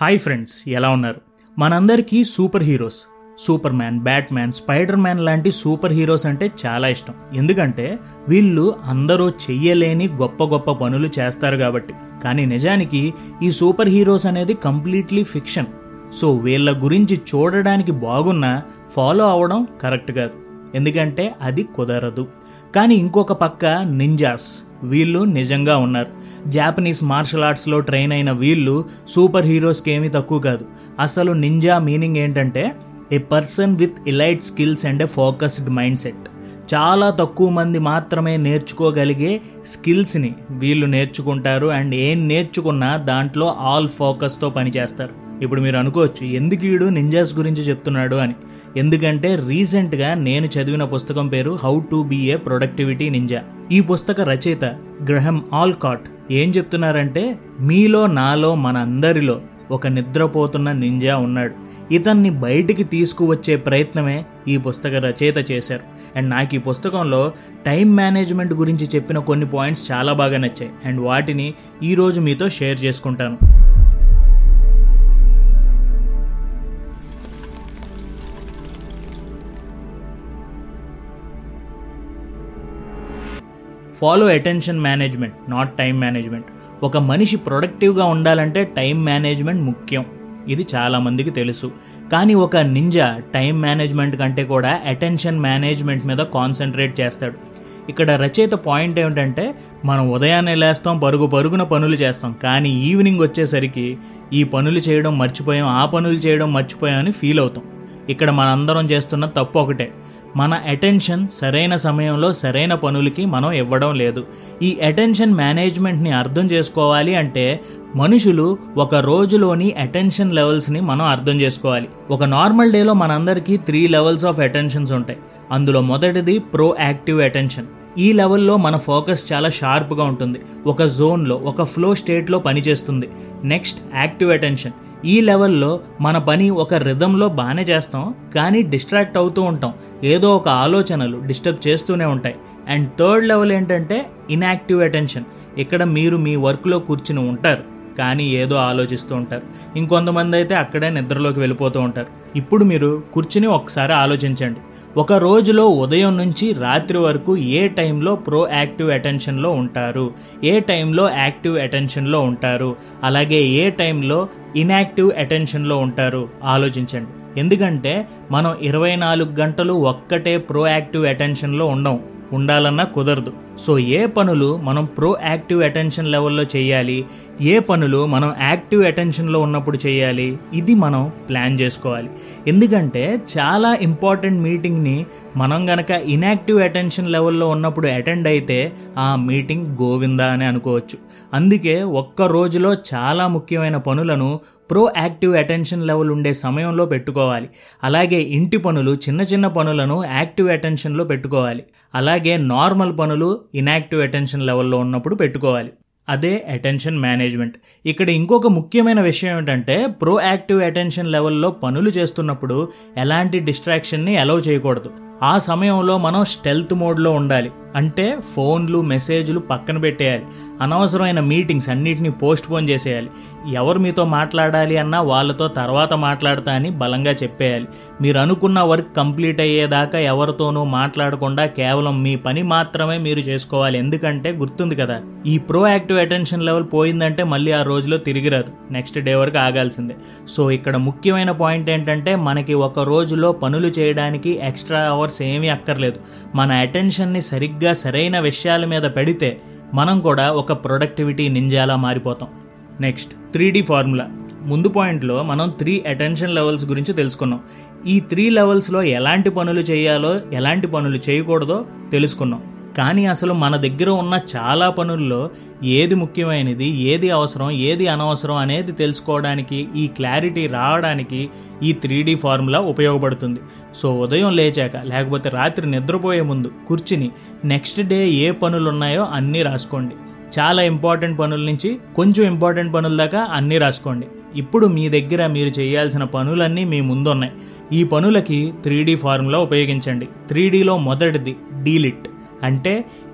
Hi friends, ఎలా ఉన్నారు? మనందరికీ superheroes, Superman, Batman, Spiderman లాంటి సూపర్ హీరోస్ అంటే చాలా ఇష్టం. ఎందుకంటే వీళ్ళు అందరూ చెయ్యలేని గొప్ప గొప్ప పనులు చేస్తారు కాబట్టి. కానీ నిజానికి ఈ సూపర్ హీరోస్ అనేది కంప్లీట్లీ ఫిక్షన్. సో వీళ్ళ గురించి చూడడానికి బాగున్నా ఫాలో అవ్వడం కరెక్ట్ కాదు, ఎందుకంటే అది కుదరదు. కానీ ఇంకొక పక్క నింజాస్, వీళ్ళు నిజంగా ఉన్నారు. జాపనీస్ మార్షల్ ఆర్ట్స్లో ట్రైన్ అయిన వీళ్ళు సూపర్ హీరోస్కి ఏమీ తక్కువ కాదు. అసలు నింజా మీనింగ్ ఏంటంటే a person with elite skills and a focused mindset. చాలా తక్కువ మంది మాత్రమే నేర్చుకోగలిగే స్కిల్స్ని వీళ్ళు నేర్చుకుంటారు. అండ్ ఏం నేర్చుకున్నా దాంట్లో ఆల్ ఫోకస్తో పనిచేస్తారు. ఇప్పుడు మీరు అనుకోవచ్చు, ఎందుకు వీడు నింజాస్ గురించి చెప్తున్నాడు అని. ఎందుకంటే రీసెంట్గా నేను చదివిన పుస్తకం పేరు how to be a productivity ninja. ఈ పుస్తక రచయిత గ్రహం ఆల్కాట్ ఏం చెప్తున్నారంటే, మీలో, నాలో, మనందరిలో ఒక నిద్రపోతున్న నింజా ఉన్నాడు. ఇతన్ని బయటికి తీసుకువచ్చే ప్రయత్నమే ఈ పుస్తక రచయిత చేశారు. అండ్ నాకు ఈ పుస్తకంలో టైం మేనేజ్మెంట్ గురించి చెప్పిన కొన్ని పాయింట్స్ చాలా బాగా నచ్చాయి. అండ్ వాటిని ఈరోజు మీతో షేర్ చేసుకుంటాను. Follow attention management, not time management. ఒక మనిషి ప్రొడక్టివ్గా ఉండాలంటే టైం మేనేజ్మెంట్ ముఖ్యం. ఇది చాలామందికి తెలుసు. కానీ ఒక నింజా టైం మేనేజ్మెంట్ కంటే కూడా అటెన్షన్ మేనేజ్మెంట్ మీద కాన్సన్ట్రేట్ చేస్తాడు. ఇక్కడ రచయిత పాయింట్ ఏమిటంటే, మనం ఉదయాన్నే లేస్తాం, పరుగున పనులు చేస్తాం. కానీ ఈవినింగ్ వచ్చేసరికి ఈ పనులు చేయడం మర్చిపోయాం, ఆ పనులు చేయడం మర్చిపోయాం అని ఫీల్ అవుతాం. ఇక్కడ మనందరం చేస్తున్న తప్పు ఒకటే, మన అటెన్షన్ సరైన సమయంలో సరైన పనులకి మనం ఇవ్వడం లేదు. ఈ అటెన్షన్ మేనేజ్మెంట్ని అర్థం చేసుకోవాలి అంటే మనుషులు ఒక రోజులోని అటెన్షన్ లెవెల్స్ని మనం అర్థం చేసుకోవాలి. ఒక నార్మల్ డేలో మనందరికీ 3 లెవెల్స్ ఆఫ్ అటెన్షన్స్ ఉంటాయి. అందులో మొదటిది ప్రోయాక్టివ్ అటెన్షన్. ఈ లెవెల్లో మన ఫోకస్ చాలా షార్ప్గా ఉంటుంది, ఒక జోన్లో, ఒక ఫ్లో స్టేట్లో పనిచేస్తుంది. Next active attention. ఈ లెవెల్లో మన పని ఒక రిథంలో బాగానే చేస్తాం, కానీ డిస్ట్రాక్ట్ అవుతూ ఉంటాం, ఏదో ఒక ఆలోచనలు డిస్టర్బ్ చేస్తూనే ఉంటాయి. అండ్ థర్డ్ లెవెల్ ఏంటంటే ఇన్యాక్టివ్ అటెన్షన్. ఇక్కడ మీరు మీ వర్క్లో కూర్చుని ఉంటారు, కానీ ఏదో ఆలోచిస్తూ ఉంటారు. ఇంకొంతమంది అయితే అక్కడే నిద్రలోకి వెళ్ళిపోతూ ఉంటారు. ఇప్పుడు మీరు కూర్చుని ఒకసారి ఆలోచించండి, ఒక రోజులో ఉదయం నుంచి రాత్రి వరకు ఏ టైంలో ప్రోయాక్టివ్ అటెన్షన్లో ఉంటారు, ఏ టైంలో యాక్టివ్ అటెన్షన్లో ఉంటారు, అలాగే ఏ టైంలో ఇన్యాక్టివ్ అటెన్షన్లో ఉంటారు ఆలోచించండి. ఎందుకంటే మనం 24 గంటలు ఒక్కటే ప్రోయాక్టివ్ అటెన్షన్లో ఉండాలన్నా కుదరదు. సో ఏ పనులు మనం ప్రోయాక్టివ్ అటెన్షన్ లెవెల్లో చేయాలి, ఏ పనులు మనం యాక్టివ్ అటెన్షన్లో ఉన్నప్పుడు చేయాలి, ఇది మనం ప్లాన్ చేసుకోవాలి. ఎందుకంటే చాలా ఇంపార్టెంట్ మీటింగ్ని మనం గనక ఇన్యాక్టివ్ అటెన్షన్ లెవెల్లో ఉన్నప్పుడు అటెండ్ అయితే ఆ మీటింగ్ గోవిందా అని అనుకోవచ్చు. అందుకే ఒక్క రోజులో చాలా ముఖ్యమైన పనులను ప్రోయాక్టివ్ అటెన్షన్ లెవెల్ ఉండే సమయంలో పెట్టుకోవాలి. అలాగే ఇంటి పనులు, చిన్న చిన్న పనులను యాక్టివ్ అటెన్షన్లో పెట్టుకోవాలి. అలాగే నార్మల్ పనులు ఇన్యాక్టివ్ అటెన్షన్ లెవెల్లో ఉన్నప్పుడు పెట్టుకోవాలి. అదే అటెన్షన్ మేనేజ్మెంట్. ఇక్కడ ఇంకొక ముఖ్యమైన విషయం ఏంటంటే, ప్రోయాక్టివ్ అటెన్షన్ లెవెల్లో పనులు చేస్తున్నప్పుడు ఎలాంటి డిస్ట్రాక్షన్ని అలౌ చేయకూడదు. ఆ సమయంలో మనం స్టెల్త్ మోడ్లో ఉండాలి. అంటే ఫోన్లు, మెసేజ్లు పక్కన పెట్టేయాలి. అనవసరమైన మీటింగ్స్ అన్నిటినీ పోస్ట్పోన్ చేసేయాలి. ఎవరు మీతో మాట్లాడాలి అన్నా వాళ్ళతో తర్వాత మాట్లాడతా అని బలంగా చెప్పేయాలి. మీరు అనుకున్న వర్క్ కంప్లీట్ అయ్యేదాకా ఎవరితోనూ మాట్లాడకుండా కేవలం మీ పని మాత్రమే మీరు చేసుకోవాలి. ఎందుకంటే గుర్తుంది కదా, ఈ ప్రోయాక్టివ్ అటెన్షన్ లెవెల్ పోయిందంటే మళ్ళీ ఆ రోజులో తిరిగి రాదు, నెక్స్ట్ డే వరకు ఆగాల్సిందే. సో ఇక్కడ ముఖ్యమైన పాయింట్ ఏంటంటే, మనకి ఒక రోజులో పనులు చేయడానికి ఎక్స్ట్రా అవర్స్ ఏమీ అక్కర్లేదు. మన అటెన్షన్ని సరిగ్గా సరైన విషయాల మీద పెడితే మనం కూడా ఒక ప్రొడక్టివిటీ నింజాలా మారిపోతాం. Next 3D formula. ముందు పాయింట్లో మనం 3 అటెన్షన్ లెవెల్స్ గురించి తెలుసుకున్నాం. ఈ 3 లెవెల్స్లో ఎలాంటి పనులు చేయాలో, ఎలాంటి పనులు చేయకూడదో తెలుసుకున్నాం. కానీ అసలు మన దగ్గర ఉన్న చాలా పనుల్లో ఏది ముఖ్యమైనది, ఏది అవసరం, ఏది అనవసరం అనేది తెలుసుకోవడానికి, ఈ క్లారిటీ రావడానికి ఈ 3D ఫార్ములా ఉపయోగపడుతుంది. సో ఉదయం లేచాక, లేకపోతే రాత్రి నిద్రపోయే ముందు కూర్చుని నెక్స్ట్ డే ఏ పనులు ఉన్నాయో అన్నీ రాసుకోండి. చాలా ఇంపార్టెంట్ పనుల నుంచి కొంచెం ఇంపార్టెంట్ పనుల దాకా అన్నీ రాసుకోండి. ఇప్పుడు మీ దగ్గర మీరు చేయాల్సిన పనులన్నీ మీ ముందున్నాయి. ఈ పనులకి 3D ఫార్ములా ఉపయోగించండి. 3Dలో మొదటిది డీలిట్. అంటే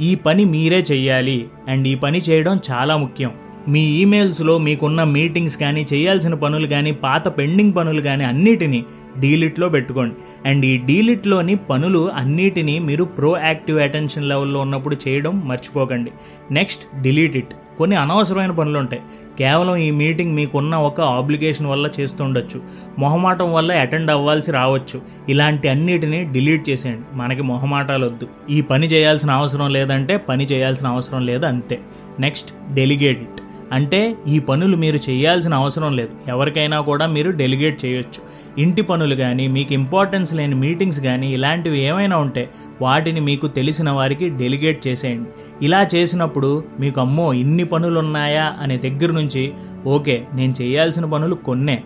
ఈ పని మీరే చెయ్యాలి, అండ్ ఈ పని చేయడం చాలా ముఖ్యం. మీ ఈమెయిల్స్లో మీకున్న మీటింగ్స్ కానీ, చేయాల్సిన పనులు కానీ, పాత పెండింగ్ పనులు కానీ అన్నిటినీ డీలిట్లో పెట్టుకోండి. అండ్ ఈ డీలిట్లోని పనులు అన్నిటినీ మీరు ప్రోయాక్టివ్ అటెన్షన్ లెవెల్లో ఉన్నప్పుడు చేయడం మర్చిపోకండి. Next, delete it. కొన్ని అనవసరమైన పనులు ఉంటాయి, కేవలం ఈ మీటింగ్ మీకున్న ఒక ఆబ్లిగేషన్ వల్ల చేస్తుండొచ్చు, మొహమాటం వల్ల అటెండ్ అవ్వాల్సి రావచ్చు. ఇలాంటి అన్నిటినీ డిలీట్ చేసేయండి. మనకి మొహమాటాలు వద్దు. ఈ పని చేయాల్సిన అవసరం లేదంటే పని చేయాల్సిన అవసరం లేదు, అంతే. Next, delegate it. అంటే ఈ పనులు మీరు చేయాల్సిన అవసరం లేదు, ఎవరికైనా కూడా మీరు డెలిగేట్ చేయొచ్చు. ఇంటి పనులు కానీ, మీకు ఇంపార్టెన్స్ లేని మీటింగ్స్ కానీ, ఇలాంటివి ఏమైనా ఉంటే వాటిని మీకు తెలిసిన వారికి డెలిగేట్ చేసేయండి. ఇలా చేసినప్పుడు మీకు అమ్మో ఇన్ని పనులు ఉన్నాయా అనే దగ్గర నుంచి ఓకే నేను చేయాల్సిన పనులు కొన్నే,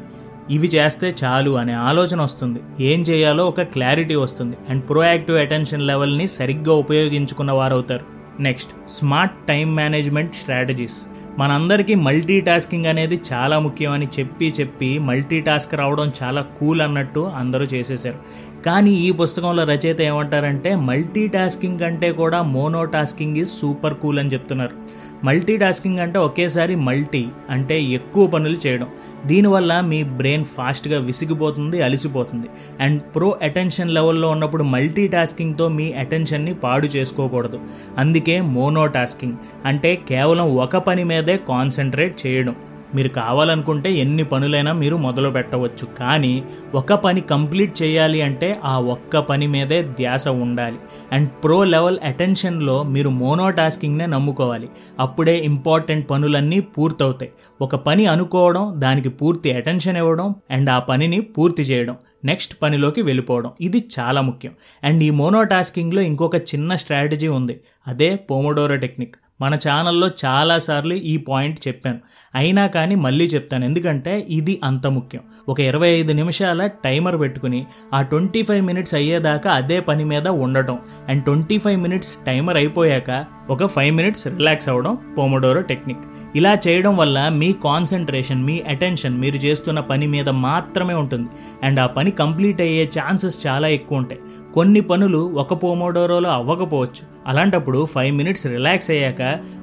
ఇవి చేస్తే చాలు అనే ఆలోచన వస్తుంది, ఏం చేయాలో ఒక క్లారిటీ వస్తుంది. అండ్ ప్రోయాక్టివ్ అటెన్షన్ లెవెల్ని సరిగ్గా ఉపయోగించుకున్న వారు అవుతారు. Next, smart time management strategies. మనందరికీ మల్టీ టాస్కింగ్ అనేది చాలా ముఖ్యమని చెప్పి చెప్పి మల్టీ టాస్క్ రావడం చాలా కూల్ అన్నట్టు అందరూ చేసేసారు. కానీ ఈ పుస్తకంలో రచయిత ఏమంటారంటే మల్టీ టాస్కింగ్ కంటే కూడా monotasking is super cool అని చెప్తున్నారు. మల్టీ టాస్కింగ్ అంటే ఒకేసారి మల్టీ అంటే ఎక్కువ పనులు చేయడం. దీనివల్ల మీ బ్రెయిన్ ఫాస్ట్గా విసిగిపోతుంది, అలసిపోతుంది. అండ్ ప్రో అటెన్షన్ లెవెల్లో ఉన్నప్పుడు మల్టీ టాస్కింగ్తో మీ అటెన్షన్ని పాడు చేసుకోకూడదు, అందుకే మోనో టాస్కింగ్ అంటే కేవలం ఒక పని మీదే కాన్సన్ట్రేట్ చేయడం. మీరు కావాలనుకుంటే ఎన్ని పనులైనా మీరు మొదలు పెట్టవచ్చు, కానీ ఒక పని కంప్లీట్ చేయాలి అంటే ఆ ఒక్క పని మీదే ధ్యాస ఉండాలి. అండ్ ప్రో లెవెల్ అటెన్షన్లో మీరు మోనో టాస్కింగ్నే నమ్ముకోవాలి, అప్పుడే ఇంపార్టెంట్ పనులన్నీ పూర్తవుతాయి. ఒక పని అనుకోవడం, దానికి పూర్తి అటెన్షన్ ఇవ్వడం, అండ్ ఆ పనిని పూర్తి చేయడం, నెక్స్ట్ పనిలోకి వెళ్ళిపోవడం, ఇది చాలా ముఖ్యం. అండ్ ఈ మోనో టాస్కింగ్లో ఇంకొక చిన్న స్ట్రాటజీ ఉంది, అదే పోమోడోరో టెక్నిక్. మన ఛానల్లో చాలాసార్లు ఈ పాయింట్ చెప్పాను, అయినా కానీ మళ్ళీ చెప్తాను ఎందుకంటే ఇది అంత ముఖ్యం. ఒక 25 నిమిషాల టైమర్ పెట్టుకుని ఆ 25 మినిట్స్ అయ్యేదాకా అదే పని మీద ఉండటం, అండ్ 25 మినిట్స్ టైమర్ అయిపోయాక ఒక 5 మినిట్స్ రిలాక్స్ అవ్వడం పోమోడోరో టెక్నిక్. ఇలా చేయడం వల్ల మీ కాన్సన్ట్రేషన్, మీ అటెన్షన్ మీరు చేస్తున్న పని మీద మాత్రమే ఉంటుంది, అండ్ ఆ పని కంప్లీట్ అయ్యే ఛాన్సెస్ చాలా ఎక్కువ ఉంటాయి. కొన్ని పనులు ఒక పోమోడోరోలో అవ్వకపోవచ్చు, అలాంటప్పుడు 5 మినిట్స్ రిలాక్స్ అయ్యాక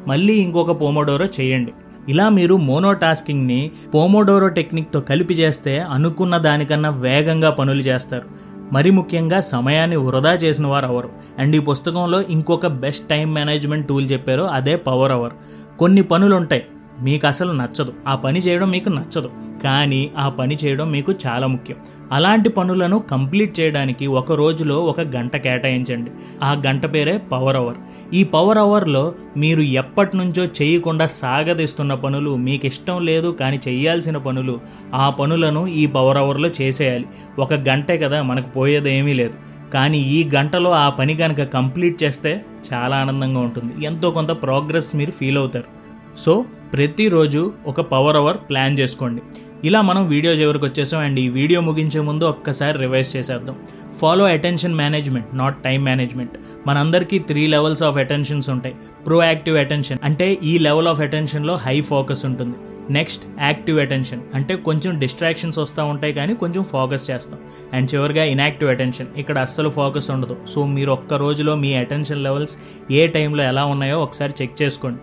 మళ్ళీ ఇంకొక పోమోడోరో చేయండి. ఇలా మీరు మోనో టాస్కింగ్ని పోమోడోరో టెక్నిక్తో కలిపి చేస్తే అనుకున్న దానికన్నా వేగంగా పనులు చేస్తారు, మరి ముఖ్యంగా సమయాన్ని వృధా చేసిన వారు అవరు. అండ్ ఈ పుస్తకంలో ఇంకొక బెస్ట్ టైం మేనేజ్మెంట్ టూల్ చెప్పారు, అదే పవర్ అవర్. కొన్ని పనులుంటాయి మీకు అసలు నచ్చదు, ఆ పని చేయడం మీకు నచ్చదు, కానీ ఆ పని చేయడం మీకు చాలా ముఖ్యం. అలాంటి పనులను కంప్లీట్ చేయడానికి ఒక రోజులో ఒక గంట కేటాయించండి, ఆ గంట పేరే పవర్ అవర్. ఈ పవర్ అవర్లో మీరు ఎప్పటి నుంచో చేయకుండా సాగదీస్తున్న పనులు, మీకు ఇష్టం లేదు కానీ చేయాల్సిన పనులు, ఆ పనులను ఈ పవర్ అవర్లో చేసేయాలి. ఒక గంటే కదా, మనకు పోయేదేమీ లేదు, కానీ ఈ గంటలో ఆ పని కనుక కంప్లీట్ చేస్తే చాలా ఆనందంగా ఉంటుంది, ఎంతో కొంత ప్రోగ్రెస్ మీరు ఫీల్ అవుతారు. సో ప్రతిరోజు ఒక పవర్ అవర్ ప్లాన్ చేసుకోండి. ఇలా మనం వీడియో చివరికి వచ్చేసాం. అండ్ ఈ వీడియో ముగించే ముందు ఒక్కసారి రివైజ్ చేసేద్దాం. Follow attention management, not time management. మనందరికీ 3 లెవెల్స్ ఆఫ్ అటెన్షన్స్ ఉంటాయి. ప్రోయాక్టివ్ అటెన్షన్ అంటే ఈ లెవెల్ ఆఫ్ అటెన్షన్లో హై ఫోకస్ ఉంటుంది. నెక్స్ట్, యాక్టివ్ అటెన్షన్ అంటే కొంచెం డిస్ట్రాక్షన్స్ వస్తూ ఉంటాయి కానీ కొంచెం ఫోకస్ చేస్తాం. అండ్ చివరిగా ఇన్యాక్టివ్ అటెన్షన్, ఇక్కడ అస్సలు ఫోకస్ ఉండదు. సో మీరు ఒక్క రోజులో మీ అటెన్షన్ లెవెల్స్ ఏ టైంలో ఎలా ఉన్నాయో ఒకసారి చెక్ చేసుకోండి.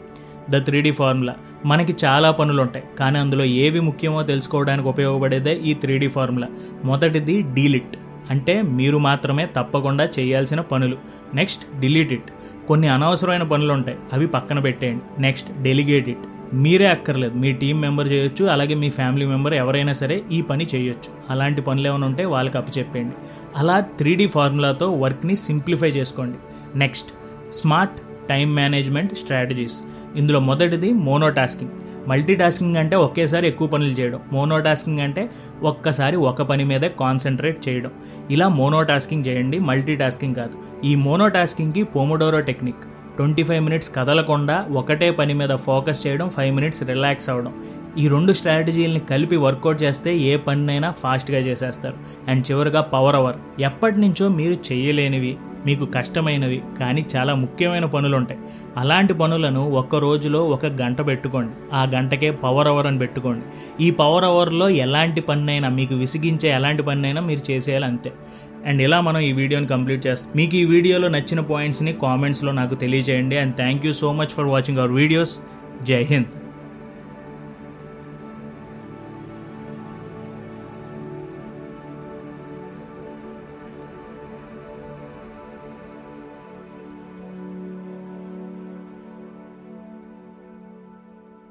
ద 3D ఫార్ములా, మనకి చాలా పనులు ఉంటాయి కానీ అందులో ఏవి ముఖ్యమో తెలుసుకోవడానికి ఉపయోగపడేదే ఈ 3D ఫార్ములా. మొదటిది డీలిట్ అంటే మీరు మాత్రమే తప్పకుండా చేయాల్సిన పనులు. నెక్స్ట్, డిలీట్ ఇట్, కొన్ని అనవసరమైన పనులు ఉంటాయి అవి పక్కన పెట్టేయండి. నెక్స్ట్, డెలిగేట్ ఇట్, మీరే అక్కర్లేదు, మీ టీం మెంబర్ చేయొచ్చు, అలాగే మీ ఫ్యామిలీ మెంబర్ ఎవరైనా సరే ఈ పని చేయొచ్చు, అలాంటి పనులు ఏమైనా ఉంటే వాళ్ళకి అప్పచెప్పేయండి. అలా 3D ఫార్ములాతో వర్క్ని సింప్లిఫై చేసుకోండి. Next, smart time management strategies. ఇందులో మొదటిది మోనో టాస్కింగ్. మల్టీ టాస్కింగ్ అంటే ఒకేసారి ఎక్కువ పనులు చేయడం, మోనో టాస్కింగ్ అంటే ఒక్కసారి ఒక పని మీదే కాన్సన్ట్రేట్ చేయడం. ఇలా మోనో టాస్కింగ్ చేయండి, మల్టీ టాస్కింగ్ కాదు. ఈ మోనో టాస్కింగ్కి పోమోడోరో టెక్నిక్, 25 మినిట్స్ కదలకుండా ఒకటే పని మీద ఫోకస్ చేయడం, 5 మినిట్స్ రిలాక్స్ అవ్వడం, ఈ 2 స్ట్రాటజీలని కలిపి వర్కౌట్ చేస్తే ఏ పనినైనా ఫాస్ట్గా చేసేస్తారు. అండ్ చివరిగా పవర్ అవర్, ఎప్పటి నుంచో మీరు చేయలేనివి, మీకు కష్టమైనవి కానీ చాలా ముఖ్యమైన పనులు ఉంటాయి, అలాంటి పనులను ఒక్క రోజులో ఒక గంట పెట్టుకోండి, ఆ గంటకే పవర్ అవర్ అని పెట్టుకోండి. ఈ పవర్ అవర్లో ఎలాంటి పనినైనా, మీకు విసిగించే ఎలాంటి పనినైనా మీరు చేసేయాలి, అంతే. అండ్ ఇలా మనం ఈ వీడియోని కంప్లీట్ చేస్తాం. మీకు ఈ వీడియోలో నచ్చిన పాయింట్స్ని కామెంట్స్లో నాకు తెలియజేయండి. And thank you so much for watching our videos. జై హింద్.